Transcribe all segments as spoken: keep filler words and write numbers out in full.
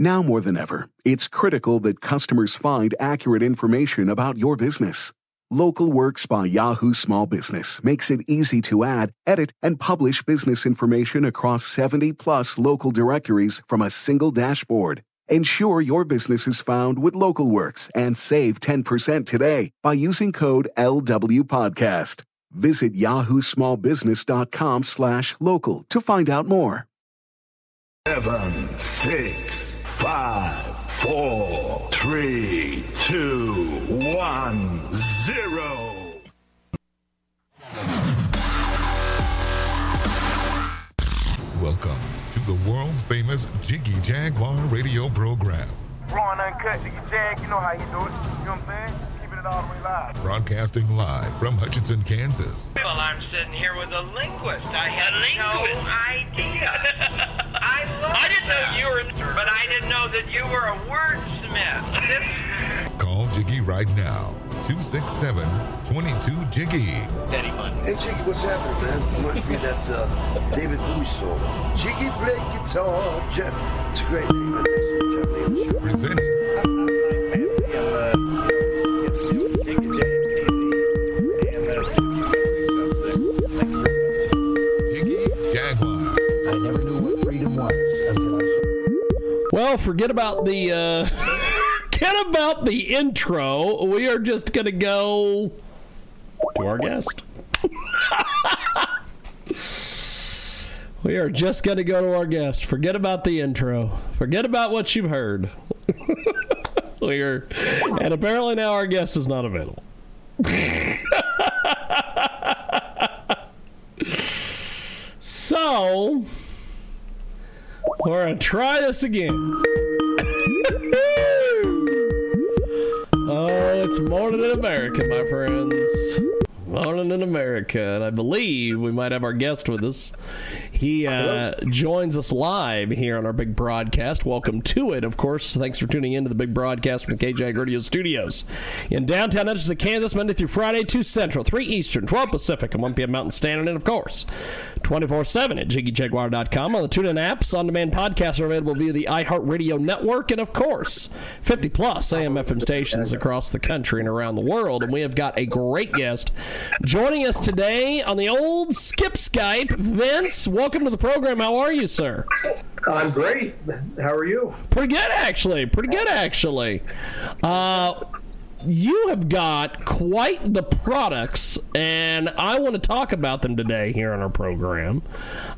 Now more than ever, it's critical that customers find accurate information about your business. LocalWorks by Yahoo Small Business makes it easy to add, edit, and publish business information across seventy-plus local directories from a single dashboard. Ensure your business is found with LocalWorks and save ten percent today by using code L W Podcast. Visit yahoo small business dot com slash local to find out more. Seven, six, five, four, three, two, one, zero. Welcome to the world-famous Jiggy Jaguar radio program. Raw and uncut, Jiggy Jag, you know how you do it. You know what I'm saying? Keeping it all the way live. Broadcasting live from Hutchinson, Kansas. Well, I'm sitting here with a linguist. I had linguist. no idea. I love I didn't that. know you were, but I didn't know that you were a wordsmith. Call Jiggy right now. two six seven, two two, Jiggy. Daddy Bun. Hey, Jiggy, what's happening, man? Reminds me of that uh, David Bowie song. Jiggy play guitar. Jeff. It's a great name. I think so. Presenting. Well, forget about the uh, forget about the intro. We are just going to go to our guest. We are just going to go to our guest. Forget about the intro. Forget about what you've heard. We are, and apparently now our guest is not available. So, we're going to try this again. Oh, it's morning in America, my friends. Morning in America. And I believe we might have our guest with us. He uh, joins us live here on our big broadcast. Welcome to it, of course. Thanks for tuning in to the big broadcast from the K J Radio Studios in downtown Edges of Kansas, Monday through Friday, two Central, three Eastern, twelve Pacific, and one p.m. Mountain Standard. And, of course, twenty-four seven at Jiggy Jaguar dot com. On the TuneIn apps, on-demand podcasts are available via the iHeartRadio network. And, of course, fifty-plus A M F M stations across the country and around the world. And we have got a great guest joining us today on the old Skip Skype. Vince, welcome to the program. How are you, sir? I'm great. How are you? Pretty good, actually. Pretty good, actually. Uh, you have got quite the products, and I want to talk about them today here on our program.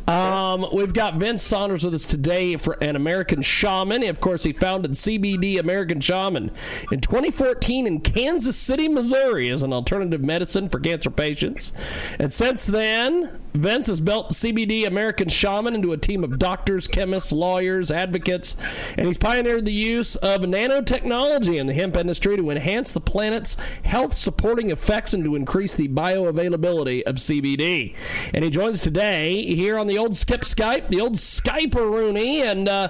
Um, we've got Vince Sanders with us today for an American Shaman. Of course, he founded C B D American Shaman in twenty fourteen in Kansas City, Missouri, as an alternative medicine for cancer patients. And since then, Vince has built C B D American Shaman into a team of doctors, chemists, lawyers, advocates, and he's pioneered the use of nanotechnology in the hemp industry to enhance the planet's health-supporting effects and to increase the bioavailability of C B D. And he joins today here on the old Skip Skype, the old Skype-a-rooney, and uh,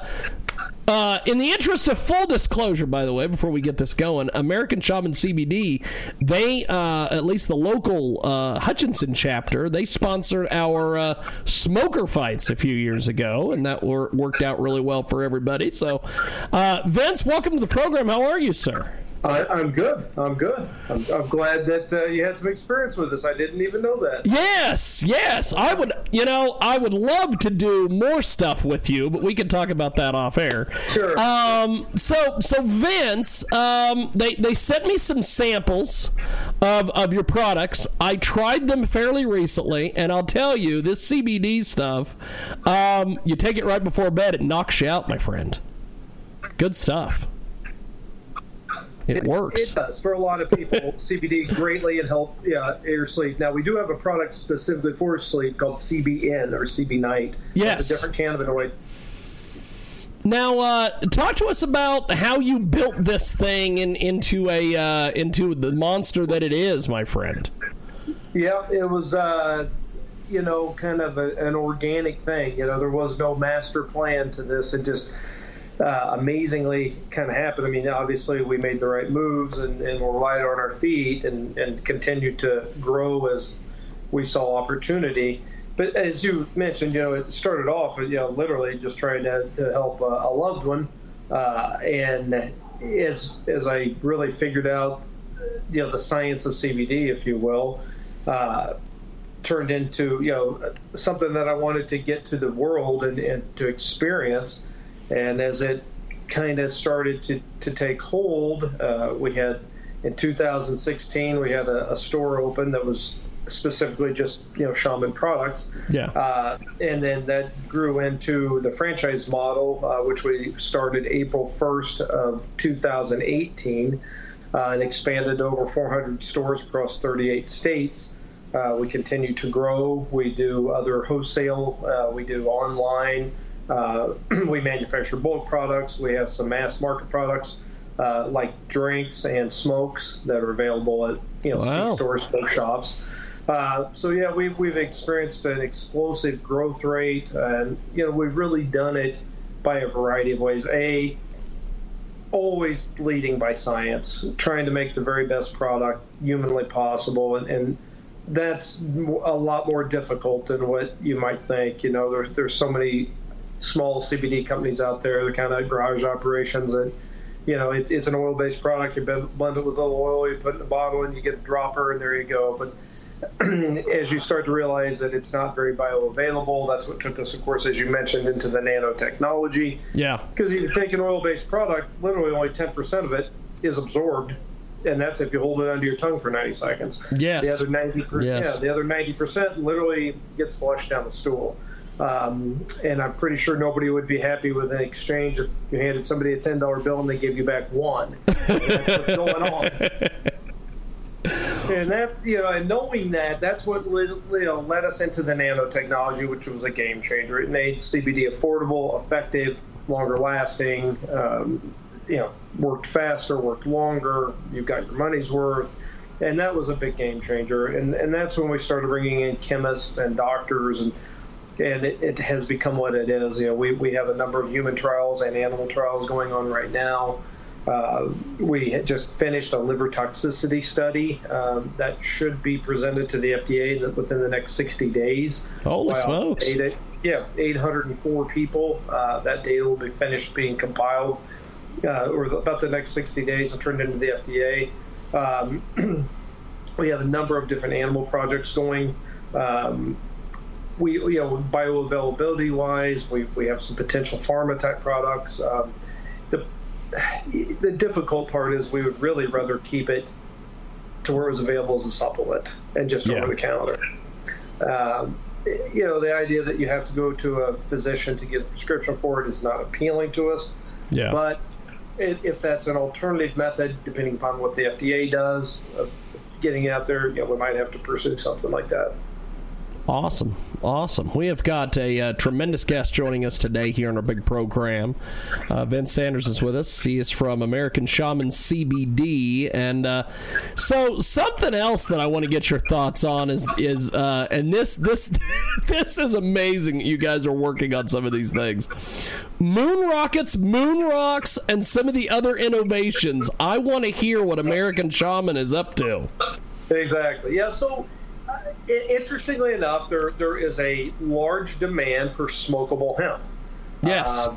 Uh, in the interest of full disclosure, by the way, before we get this going, American Shaman C B D, they, uh, at least the local uh, Hutchinson chapter, they sponsored our uh, smoker fights a few years ago, and that wor- worked out really well for everybody. So, uh, Vince, welcome to the program. How are you, sir? I, I'm good. I'm good. I'm, I'm glad that uh, you had some experience with us. I didn't even know that. Yes, yes. I would, you know, I would love to do more stuff with you, but we can talk about that off air. Sure. Um. So, so Vince, um, they they sent me some samples of of your products. I tried them fairly recently, and I'll tell you, this C B D stuff, um, you take it right before bed, it knocks you out, my friend. Good stuff. It, it works. It does. For a lot of people, C B D greatly and help yeah, your sleep. Now, we do have a product specifically for sleep called C B N or C B Night. Yes. It's a different cannabinoid. Now, uh, talk to us about how you built this thing in, into a uh, into the monster that it is, my friend. Yeah, it was, uh, you know, kind of a, an organic thing. You know, there was no master plan to this. It just... Uh, amazingly kind of happened. I mean, obviously we made the right moves and, and were light on our feet and, and continued to grow as we saw opportunity. But as you mentioned, you know, it started off, you know, literally just trying to, to help a, a loved one Uh, and as as I really figured out, you know, the science of C B D, if you will, uh, turned into, you know, something that I wanted to get to the world and, and to experience. And as it kind of started to, to take hold, uh, we had, in two thousand sixteen, we had a, a store open that was specifically just, you know, shaman products. Yeah. Uh, and then that grew into the franchise model, uh, which we started April first of two thousand eighteen, uh, and expanded to over four hundred stores across thirty-eight states. Uh, we continue to grow. We do other wholesale. Uh, we do online. Uh, we manufacture bulk products. We have some mass market products, uh, like drinks and smokes that are available at, you know, wow, C-stores, smoke shops. Uh, so, yeah, we've, we've experienced an explosive growth rate. And, you know, we've really done it by a variety of ways. A, always leading by science, trying to make the very best product humanly possible. And, and that's a lot more difficult than what you might think. You know, there's, there's so many small C B D companies out there, the kind of garage operations that, you know, it, it's an oil-based product. You blend it with a little oil, you put it in a bottle, and you get a dropper, and there you go. But as you start to realize that it's not very bioavailable, that's what took us, of course, as you mentioned, into the nanotechnology. Yeah. Because you take an oil-based product, literally only ten percent of it is absorbed, and that's if you hold it under your tongue for ninety seconds. Yes. The other ninety percent, yes. Yeah, the other ninety percent literally gets flushed down the stool. Um, and I'm pretty sure nobody would be happy with an exchange if you handed somebody a ten dollar bill and they give you back one. And that's what's going on. And that's, you know, and knowing that, that's what led, you know, led us into the nanotechnology, which was a game changer. It made C B D affordable, effective, longer lasting, um, you know, worked faster, worked longer. You've got your money's worth. And that was a big game changer. And, and that's when we started bringing in chemists and doctors, and And it, it has become what it is. You know, we, we have a number of human trials and animal trials going on right now. Uh, we had just finished a liver toxicity study um, that should be presented to the F D A within the next sixty days. Holy wow. smokes. Eight, yeah, eight hundred four people. Uh, that data will be finished being compiled uh, over the, about the next sixty days and turned into the F D A. Um, we have a number of different animal projects going. Um, We, you know, bioavailability-wise, we, we have some potential pharma-type products. Um, the the difficult part is we would really rather keep it to where it was available as a supplement and just yeah. over the counter. Um, you know, the idea that you have to go to a physician to get a prescription for it is not appealing to us. Yeah. But it, if that's an alternative method, depending upon what the F D A does, uh, getting out there, you know, we might have to pursue something like that. Awesome. Awesome. We have got a uh, tremendous guest joining us today here on our big program. Uh, Vince Sanders is with us. He is from American Shaman C B D. And uh, so something else that I want to get your thoughts on is, is uh, and this this this is amazing that you guys are working on some of these things. Moon rockets, moon rocks, and some of the other innovations. I want to hear what American Shaman is up to. Exactly. Yeah, so... Interestingly enough, there there is a large demand for smokable hemp. Yes. Uh,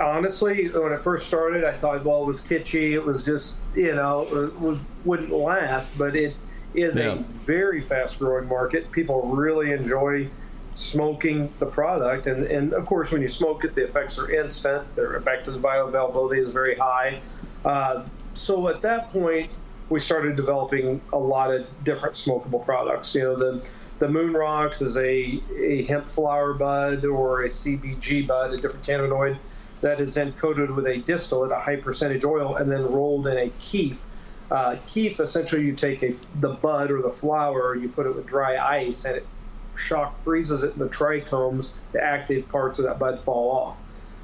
honestly, when I first started, I thought, well, it was kitschy. It was just, you know, it was, wouldn't last. But it is yeah. a very fast-growing market. People really enjoy smoking the product. And, and, of course, when you smoke it, the effects are instant. Their effective bioavailability is very high. Uh, so at that point, we started developing a lot of different smokable products. You know, the the moon rocks is a, a hemp flower bud or a C B G bud, a different cannabinoid that is then coated with a distillate, a high percentage oil, and then rolled in a keef. Uh, keef, essentially, you take a, the bud or the flower, you put it with dry ice, and it shock freezes it in the trichomes. The active parts of that bud fall off.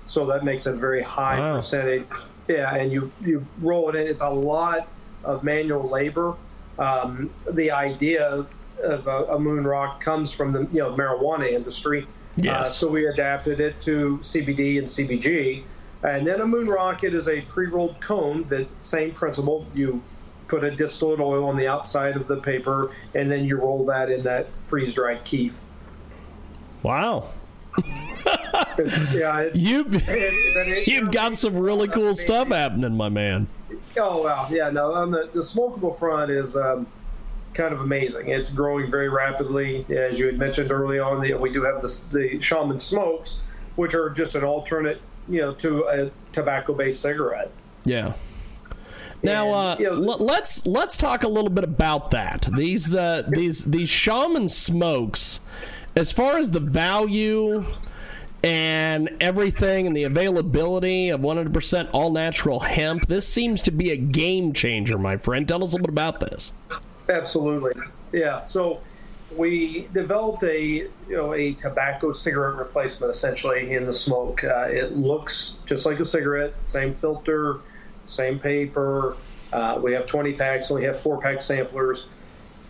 So that makes a very high wow. percentage. Yeah, and you, you roll it in. It's a lot of manual labor. Um, the idea of a, a moon rock comes from the you know marijuana industry. Yes. Uh, so we adapted it to C B D and C B G. And then a moon rocket is a pre-rolled cone, the same principle. You put a distillate oil on the outside of the paper, and then you roll that in that freeze-dried keef. Wow. yeah, it, you've it, it, you've got some really cool stuff happening, my man. Oh wow, yeah, no, on the the smokable front is um, kind of amazing. It's growing very rapidly, as you had mentioned early on. The, we do have the the Shaman Smokes, which are just an alternate, you know, to a tobacco-based cigarette. Yeah. Now, uh, and, you know, l- let's let's talk a little bit about that. These uh, these these Shaman Smokes, as far as the value and everything and the availability of one hundred percent all-natural hemp, this seems to be a game changer, my friend. Tell us a little bit about this. Absolutely. Yeah, so we developed a you know a tobacco cigarette replacement, essentially, in the smoke. Uh, it looks just like a cigarette, same filter, same paper. Uh, we have twenty packs, and we have four-pack samplers.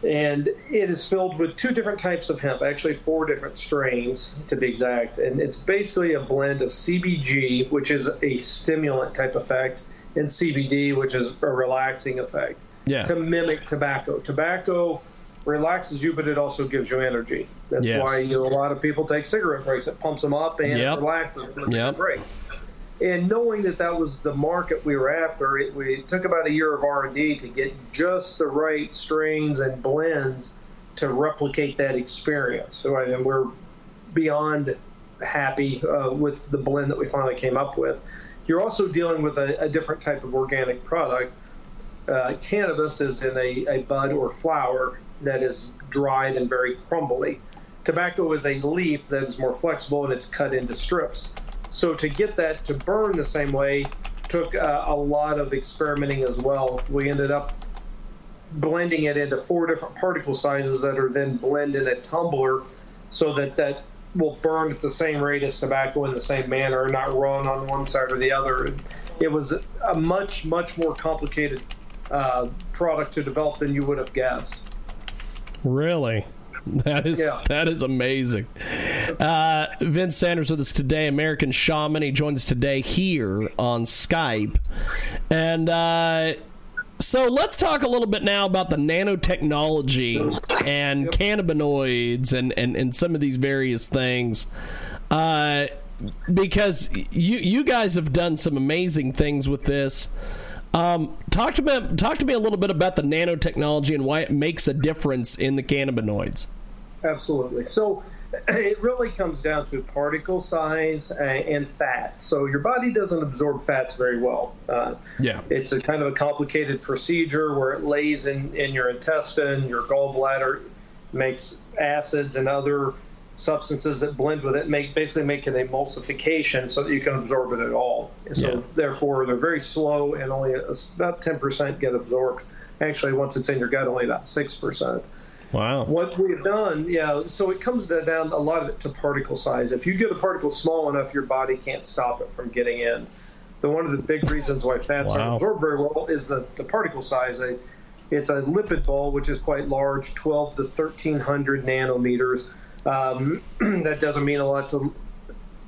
And it is filled with two different types of hemp, actually four different strains to be exact. And it's basically a blend of C B G, which is a stimulant type effect, and C B D, which is a relaxing effect, yeah. to mimic tobacco. Tobacco relaxes you, but it also gives you energy. That's yes. why you know, a lot of people take cigarette breaks. It pumps them up and yep. it relaxes them. Yep. Break. And knowing that that was the market we were after, it, we, it took about a year of R and D to get just the right strains and blends to replicate that experience. So I mean, we're beyond happy uh, with the blend that we finally came up with. You're also dealing with a, a different type of organic product. Uh, cannabis is in a, a bud or flower that is dried and very crumbly. Tobacco is a leaf that is more flexible, and it's cut into strips. So to get that to burn the same way took uh, a lot of experimenting as well. We ended up blending it into four different particle sizes that are then blended in a tumbler so that that will burn at the same rate as tobacco in the same manner and not run on one side or the other. It was a much, much more complicated uh, product to develop than you would have guessed. Really? That is yeah. that is amazing. Uh, Vince Sanders with us today, American Shaman. He joins us today here on Skype. And uh, so let's talk a little bit now about the nanotechnology and yep. cannabinoids and, and, and some of these various things. Uh, because you you guys have done some amazing things with this. Um, talk to me, talk to me a little bit about the nanotechnology and why it makes a difference in the cannabinoids. Absolutely. So it really comes down to particle size and fat. So your body doesn't absorb fats very well. Uh, yeah. It's a kind of a complicated procedure where it lays in, in your intestine, your gallbladder, makes acids and other substances that blend with it, make basically make an emulsification so that you can absorb it at all. So yeah. therefore, they're very slow, and only about ten percent get absorbed. Actually, once it's in your gut, only about six percent. Wow. What we've done, yeah, so it comes down a lot of it to particle size. If you get a particle small enough, your body can't stop it from getting in. The one of the big reasons why fats wow. aren't absorbed very well is the, the particle size. They, it's a lipid ball, which is quite large, twelve to thirteen hundred nanometers. Um, that doesn't mean a lot to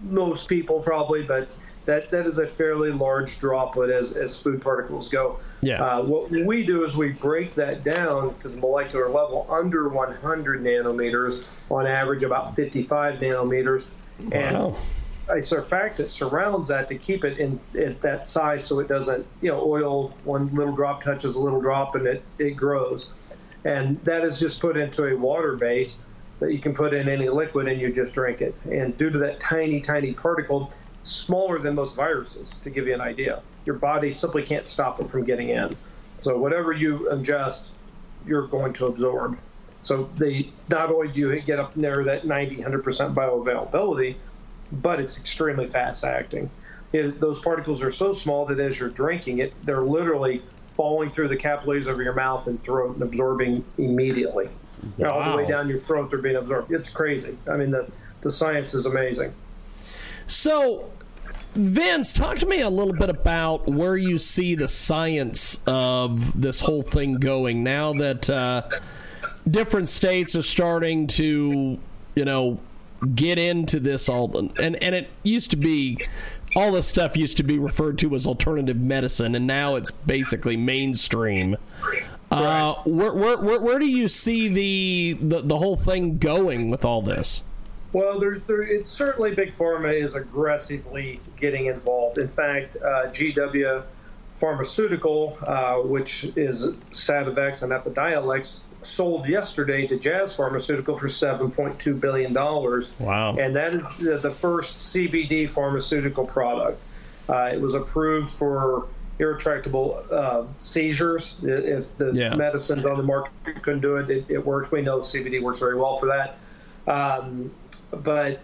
most people probably, but that, that is a fairly large droplet as, as food particles go. Yeah. Uh, what we do is we break that down to the molecular level under one hundred nanometers, on average about fifty-five nanometers. Wow. And a surfactant surrounds that to keep it in at that size so it doesn't, you know, oil, one little drop touches a little drop and it, it grows. And that is just put into a water base that you can put in any liquid and you just drink it. And due to that tiny, tiny particle, smaller than most viruses, to give you an idea, your body simply can't stop it from getting in. So whatever you ingest, you're going to absorb. So the not only do you get up near that ninety, one hundred percent bioavailability, but it's extremely fast acting. It, those particles are so small that as you're drinking it, they're literally falling through the capillaries of your mouth and throat and absorbing immediately. Wow. All the way down your throat, they're being absorbed. It's crazy. I mean, the, the science is amazing. So, Vince, talk to me a little bit about where you see the science of this whole thing going now that uh, different states are starting to, you know, get into this all. And, and it used to be, all this stuff used to be referred to as alternative medicine, and now it's basically mainstream. Uh, where, where where where do you see the, the, the whole thing going with all this? Well, there's, there, it's certainly Big Pharma is aggressively getting involved. In fact, uh, G W Pharmaceutical, uh, which is Sativex and Epidiolex, sold yesterday to Jazz Pharmaceutical for seven point two billion dollars. Wow. And that is the, the first C B D pharmaceutical product. Uh, it was approved for irretractable uh, seizures. If the yeah. medicines on the market couldn't do it, it, it worked. We know C B D works very well for that. Um, but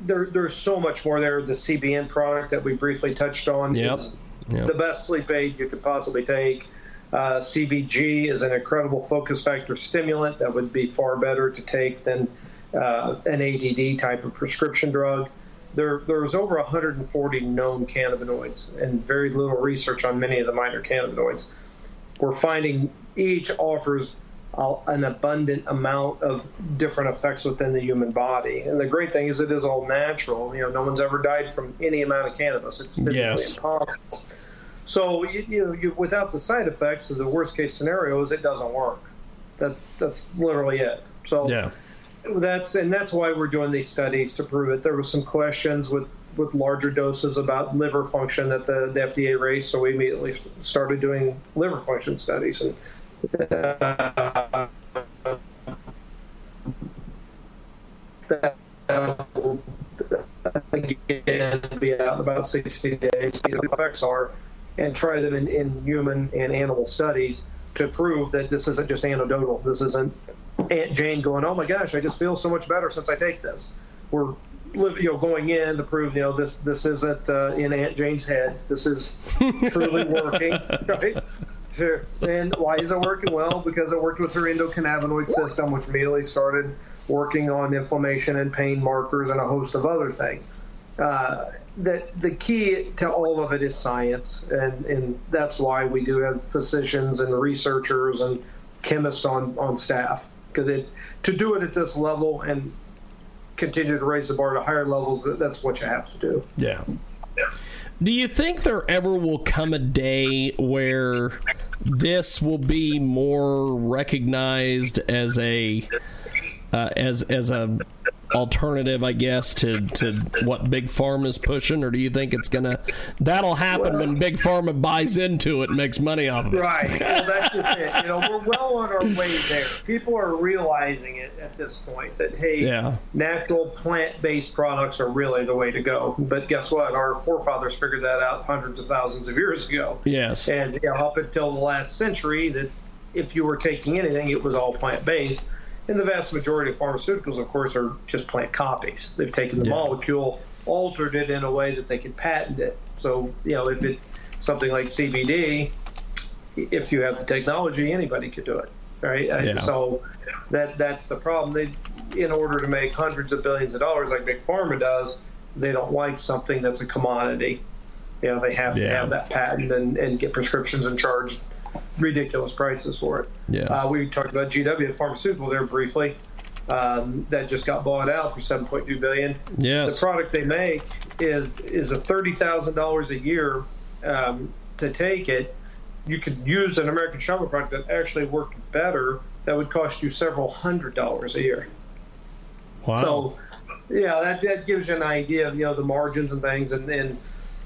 there, there's so much more there. The C B N product that we briefly touched on yep. is yep. the best sleep aid you could possibly take. Uh, C B G is an incredible focus factor stimulant that would be far better to take than uh, an A D D type of prescription drug. There, there's over one hundred forty known cannabinoids and very little research on many of the minor cannabinoids. We're finding each offers an abundant amount of different effects within the human body. And the great thing is it is all natural. You know, no one's ever died from any amount of cannabis. It's physically yes. impossible. So, you, you know, you, without the side effects, the worst case scenario is it doesn't work. That That's literally it. So yeah. that's and that's why we're doing these studies to prove it. There were some questions with, with larger doses about liver function that the, the F D A raised, so we immediately started doing liver function studies. And Uh, that will again be out in about sixty days. These effects are, and try them in, in human and animal studies to prove that this isn't just anecdotal. This isn't Aunt Jane going, "Oh my gosh, I just feel so much better since I take this." We're, you know, going in to prove, you know, this this isn't uh, in Aunt Jane's head. This is truly working, right? Sure. And why is it working? Well, because it worked with her endocannabinoid system, which immediately started working on inflammation and pain markers and a host of other things. Uh, that the key to all of it is science, and, and that's why we do have physicians and researchers and chemists on, on staff. Because to do it at this level and continue to raise the bar to higher levels, that's what you have to do. Yeah. Yeah. Do you think there ever will come a day where this will be more recognized as a uh, as as a alternative, I guess, to, to what Big Pharma is pushing, or do you think it's gonna that'll happen well, when Big Pharma buys into it and makes money off of it? Right. Well, that's just it. You know, we're well on our way there. People are realizing it at this point that hey, yeah. natural plant-based products are really the way to go. But guess what? Our forefathers figured that out hundreds of thousands of years ago. Yes. And you know, up until the last century, that if you were taking anything, it was all plant-based. And the vast majority of pharmaceuticals, of course, are just plant copies. They've taken the yeah. molecule, altered it in a way that they can patent it. So, you know, if it something like C B D, if you have the technology, anybody could do it, right? Yeah. So that that's the problem. They, in order to make hundreds of billions of dollars like Big Pharma does, they don't like something that's a commodity. You know, they have yeah. to have that patent and, and get prescriptions and charge ridiculous prices for it. Yeah. Uh, we talked about G W Pharmaceutical there briefly. Um, that just got bought out for seven point two billion dollars. Yes. The product they make is is a thirty thousand dollars a year um, to take it. You could use an American Shaman product that actually worked better. That would cost you several hundred dollars a year. Wow. So, yeah, that that gives you an idea of, you know, the margins and things. And, and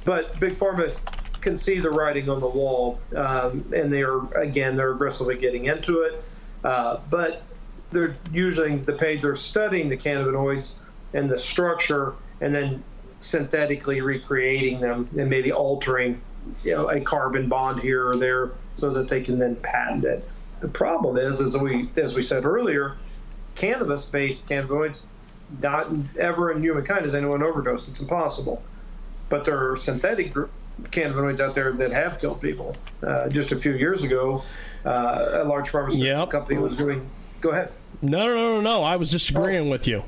but Big Pharma can see the writing on the wall, um, and they are again they're aggressively getting into it, uh, but they're using the page they're studying the cannabinoids and the structure, and then synthetically recreating them and maybe altering, you know, a carbon bond here or there so that they can then patent it. The problem is, as we as we said earlier, cannabis-based cannabinoids, not ever in humankind has anyone overdosed. It's impossible. But there are synthetic groups cannabinoids out there that have killed people. Uh, just a few years ago, uh, a large pharmaceutical yep. company was doing. Go ahead. No, no, no, no. I was just agreeing oh. with you.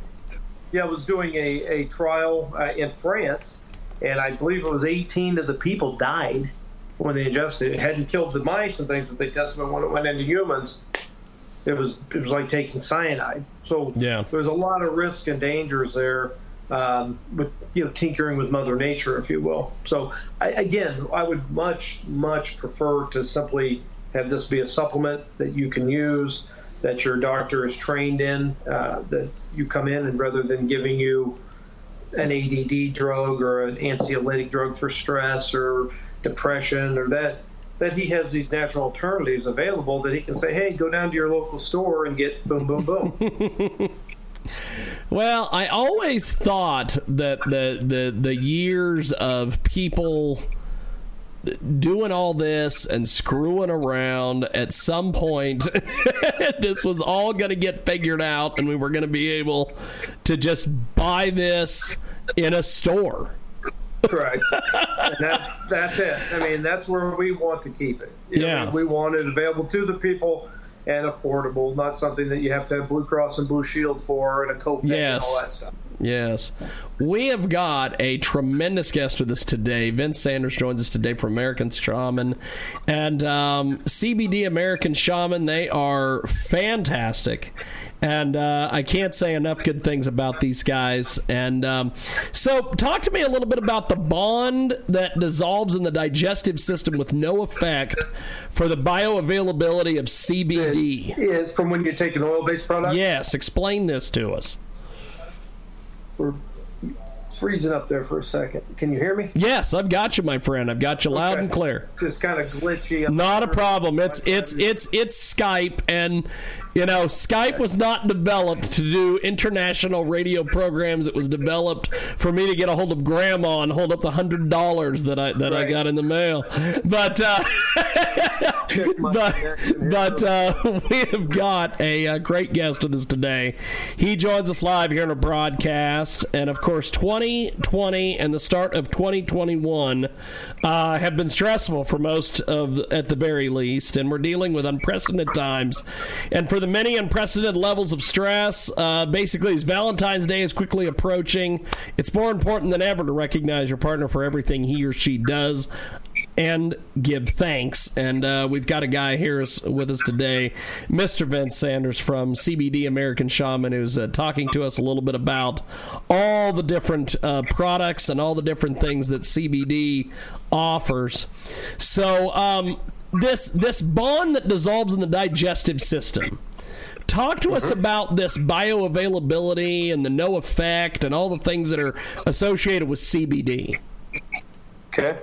Yeah, I was doing a a trial uh, in France, and I believe it was eighteen of the people died when they ingested it. It hadn't killed the mice and things that they tested, but when it went into humans, it was it was like taking cyanide. So yeah. there's a lot of risk and dangers there. Um, with, you know, tinkering with Mother Nature, if you will. So, I, again, I would much, much prefer to simply have this be a supplement that you can use that your doctor is trained in, uh, that you come in and rather than giving you an A D D drug or an anxiolytic drug for stress or depression or that, that he has these natural alternatives available that he can say, hey, go down to your local store and get boom, boom, boom. Well, I always thought that the, the, the years of people doing all this and screwing around, at some point this was all going to get figured out and we were going to be able to just buy this in a store. Correct. And that's, that's it. I mean, that's where we want to keep it. You yeah. know, we want it available to the people and affordable, not something that you have to have Blue Cross and Blue Shield for and a copay yes. and all that stuff. Yes. We have got a tremendous guest with us today. Vince Sanders joins us today from American Shaman. And um, C B D American Shaman, they are fantastic. And uh, I can't say enough good things about these guys. And um, so talk to me a little bit about the bond that dissolves in the digestive system with no effect for the bioavailability of C B D. It, it, from when you take an oil-based product? Yes. Explain this to us. We're freezing up there for a second. Can you hear me? Yes, I've got you, my friend. I've got you loud okay. and clear. It's just kind of glitchy. I'm not a problem. It's it's it's it's Skype, and you know, Skype was not developed to do international radio programs. It was developed for me to get a hold of Grandma and hold up the hundred dollars that I that right. I got in the mail. But uh, but but uh, we have got a, a great guest with us today. He joins us live here in a broadcast, and of course, twenty twenty and the start of twenty twenty-one uh, have been stressful for most of, at the very least, and we're dealing with unprecedented times, and for the many unprecedented levels of stress, uh, basically, as Valentine's Day is quickly approaching, it's more important than ever to recognize your partner for everything he or she does and give thanks. And uh, we've got a guy here with us today, Mister Vince Sanders from C B D American Shaman, who's uh, talking to us a little bit about all the different uh, products and all the different things that C B D offers. So um, this this bond that dissolves in the digestive system, talk to us about this bioavailability and the no effect and all the things that are associated with C B D. Okay.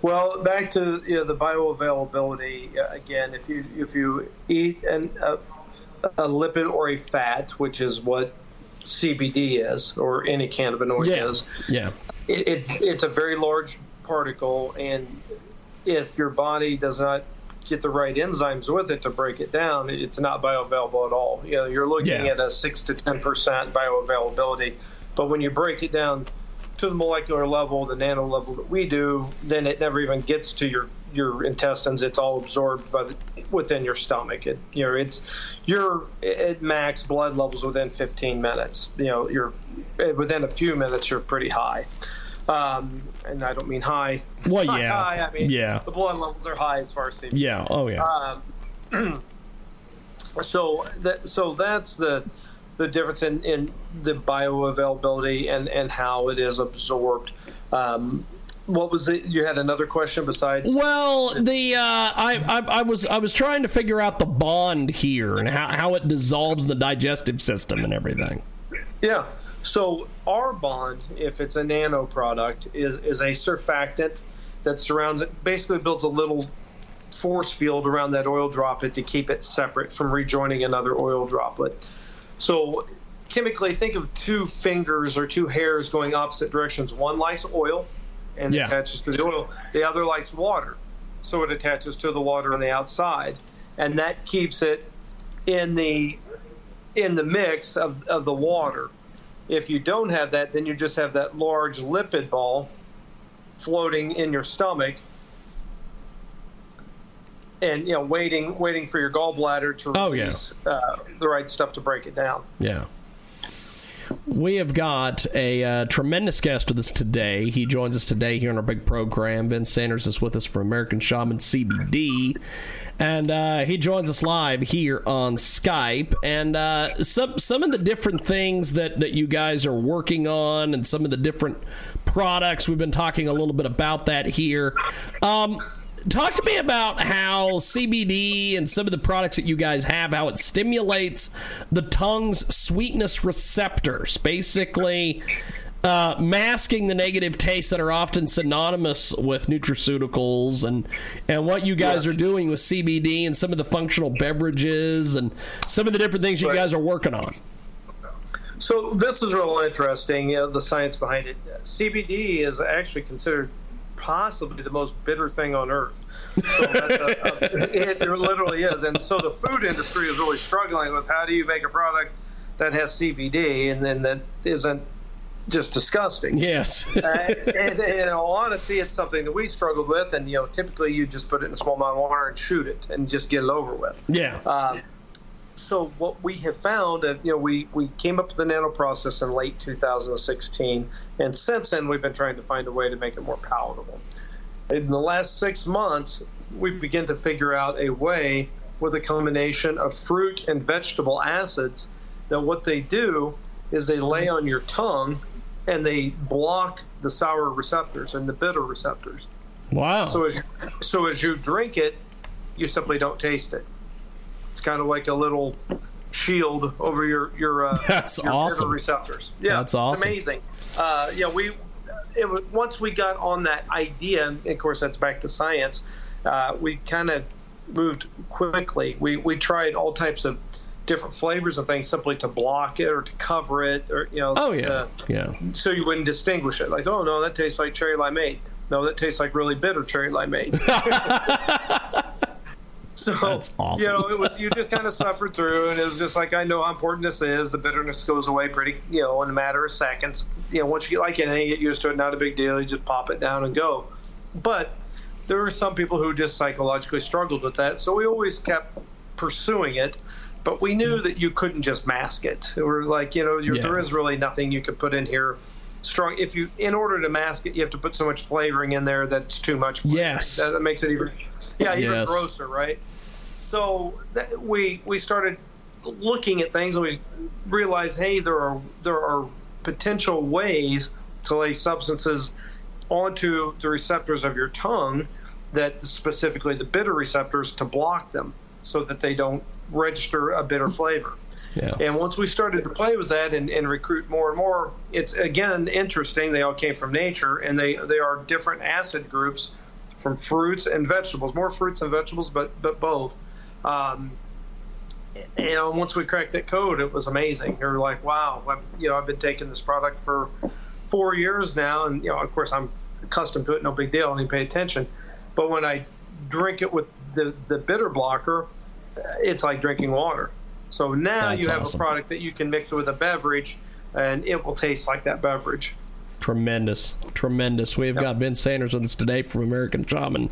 Well, back to you know, the bioavailability, uh, again, if you if you eat an, uh, a lipid or a fat, which is what C B D is, or any cannabinoid yeah. is, yeah. It, it's, it's a very large particle, and if your body does not get the right enzymes with it to break it down, it's not bioavailable at all. You know, you're looking yeah. at a six to ten percent bioavailability, but when you break it down to the molecular level, the nano level that we do, then it never even gets to your, your intestines. It's all absorbed by the, within your stomach. It, you know, it's you're at max blood levels within fifteen minutes. You know, you're within a few minutes, you're pretty high. Um, and I don't mean high. Well, yeah, high, I mean yeah. the blood levels are high as far as C B D. Yeah. Oh, yeah. Um, so that so that's the. the difference in, in the bioavailability and, and how it is absorbed. Um, what was it? You had another question besides? Well, the uh, I, I I was I was trying to figure out the bond here and how, how it dissolves the digestive system and everything. Yeah. So our bond, if it's a nano product, is is a surfactant that surrounds it. Basically, builds a little force field around that oil droplet to keep it separate from rejoining another oil droplet. So chemically, think of two fingers or two hairs going opposite directions. One likes oil and yeah. attaches to the oil. The other likes water, so it attaches to the water on the outside, and that keeps it in the in the mix of, of the water. If you don't have that, then you just have that large lipid ball floating in your stomach, and you know, waiting, waiting for your gallbladder to release oh, yeah. uh, the right stuff to break it down. Yeah. We have got a uh, tremendous guest with us today. He joins us today here on our big program. Vince Sanders is with us from American Shaman C B D, and uh, he joins us live here on Skype. And uh, some some of the different things that, that you guys are working on, and some of the different products, we've been talking a little bit about that here. Um, talk to me about how C B D and some of the products that you guys have, how it stimulates the tongue's sweetness receptors, basically uh, masking the negative tastes that are often synonymous with nutraceuticals, and, and what you guys yes. are doing with C B D and some of the functional beverages and some of the different things you right. guys are working on. So this is real interesting, you know, the science behind it. C B D is actually considered possibly the most bitter thing on earth. So that's a, a, it, it literally is. And so the food industry is really struggling with how do you make a product that has C B D and then that isn't just disgusting. Yes. uh, and, and in all honesty, it's something that we struggled with. And, you know, typically you just put it in a small amount of water and shoot it and just get it over with. Yeah. Uh, So what we have found, uh, you know, we, we came up with the nanoprocess in late two thousand sixteen, and since then we've been trying to find a way to make it more palatable. In the last six months, we've begun to figure out a way with a combination of fruit and vegetable acids that what they do is they lay on your tongue and they block the sour receptors and the bitter receptors. Wow. So as, so as you drink it, you simply don't taste it. It's kind of like a little shield over your your, uh, That's your awesome. Bitter receptors. Yeah, That's awesome. It's amazing. Uh, yeah, we it was, once we got on that idea, and of course that's back to science. Uh, we kind of moved quickly. We we tried all types of different flavors and things simply to block it or to cover it, or you know. Oh yeah, to, yeah. So you wouldn't distinguish it. Like, oh no, that tastes like cherry limeade. No, that tastes like really bitter cherry limeade. So, That's awesome. You know, it was, you just kind of suffered through, and it was just like, I know how important this is. The bitterness goes away pretty, you know, in a matter of seconds. You know, once you get like anything, you get used to it, not a big deal. You just pop it down and go. But there were some people who just psychologically struggled with that. So we always kept pursuing it, but we knew that you couldn't just mask it. We were like, you know, yeah. there is really nothing you could put in here. Strong. If you, in order to mask it, you have to put so much flavoring in there that's too much. Flavoring. Yes, that, that makes it even, yeah, even yes. grosser, right? So that, we we started looking at things and we realized, hey, there are there are potential ways to lay substances onto the receptors of your tongue, that specifically the bitter receptors, to block them so that they don't register a bitter flavor. Yeah. And once we started to play with that and, and recruit more and more, it's, again, interesting. They all came from nature, and they, they are different acid groups from fruits and vegetables, more fruits and vegetables, but but both. Um, and once we cracked that code, it was amazing. You're like, wow, I've, you know, I've been taking this product for four years now, and you know, of course, I'm accustomed to it, no big deal, I don't even pay attention. But when I drink it with the, the bitter blocker, it's like drinking water. So now That's you have awesome. A product that you can mix with a beverage, and it will taste like that beverage. Tremendous. Tremendous. We have yep. got Vince Sanders with us today from American Shaman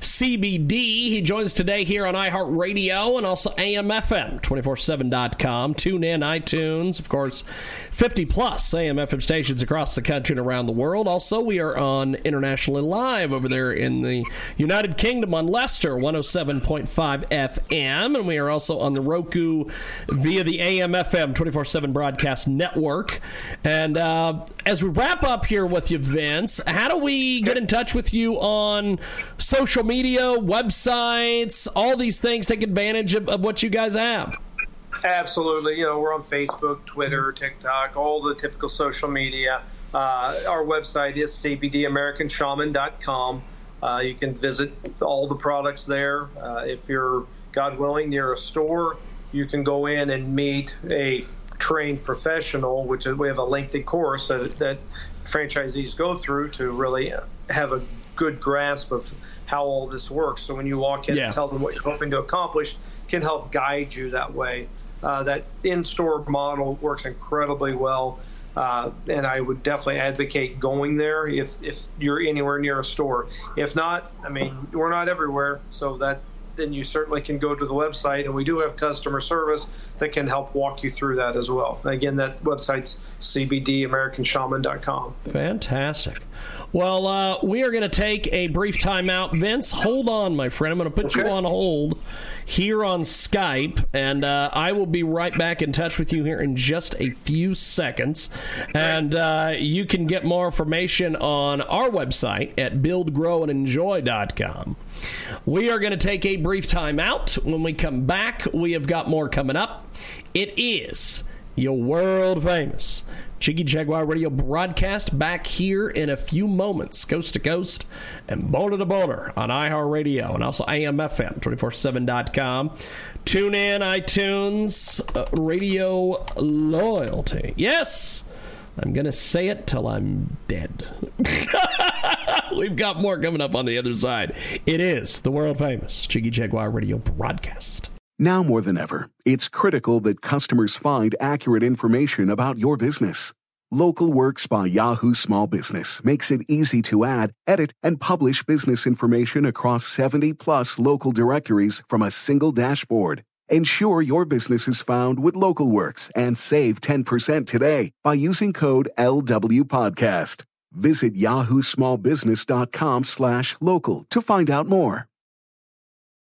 C B D. He joins today here on iHeartRadio and also A M F M two forty-seven dot com. TuneIn, iTunes, of course, fifty-plus A M F M stations across the country and around the world. Also, we are on internationally live over there in the United Kingdom on Leicester one oh seven point five F M, and we are also on the Roku via the A M F M two forty-seven broadcast network. And uh, as we wrap up here with you, Vince, how do we get in touch with you on social media, websites, all these things, take advantage of, of what you guys have? Absolutely. You know, we're on Facebook, Twitter, TikTok, all the typical social media. Uh, our website is C B D American Shaman dot com. Uh, you can visit all the products there. Uh, if you're, God willing, near a store, you can go in and meet a trained professional, which is, we have a lengthy course that, that franchisees go through to really have a good grasp of how all this works. So when you walk in yeah. and tell them what you're hoping to accomplish, can help guide you that way. Uh, that in-store model works incredibly well, uh, and I would definitely advocate going there if, if you're anywhere near a store. If not, I mean, we're not everywhere, so that then you certainly can go to the website, and we do have customer service that can help walk you through that as well. Again, that website's C B D American Shaman dot com. Fantastic. Well, uh, we are going to take a brief timeout. Vince, hold on, my friend. I'm going to put okay. you on hold here on Skype, and uh, I will be right back in touch with you here in just a few seconds. And uh, you can get more information on our website at build grow and enjoy dot com. We are going to take a brief timeout. When we come back, we have got more coming up. It is your world famous Jiggy Jaguar radio broadcast, back here in a few moments, coast to coast and border to border on iHeartRadio and also A M F M two forty-seven dot com. Tune in, iTunes, uh, Radio Loyalty. Yes, I'm going to say it till I'm dead. We've got more coming up on the other side. It is the world famous Jiggy Jaguar radio broadcast. Now more than ever, it's critical that customers find accurate information about your business. LocalWorks by Yahoo Small Business makes it easy to add, edit, and publish business information across seventy-plus local directories from a single dashboard. Ensure your business is found with LocalWorks and save ten percent today by using code L W Podcast. Visit yahoo small business dot com slash local to find out more.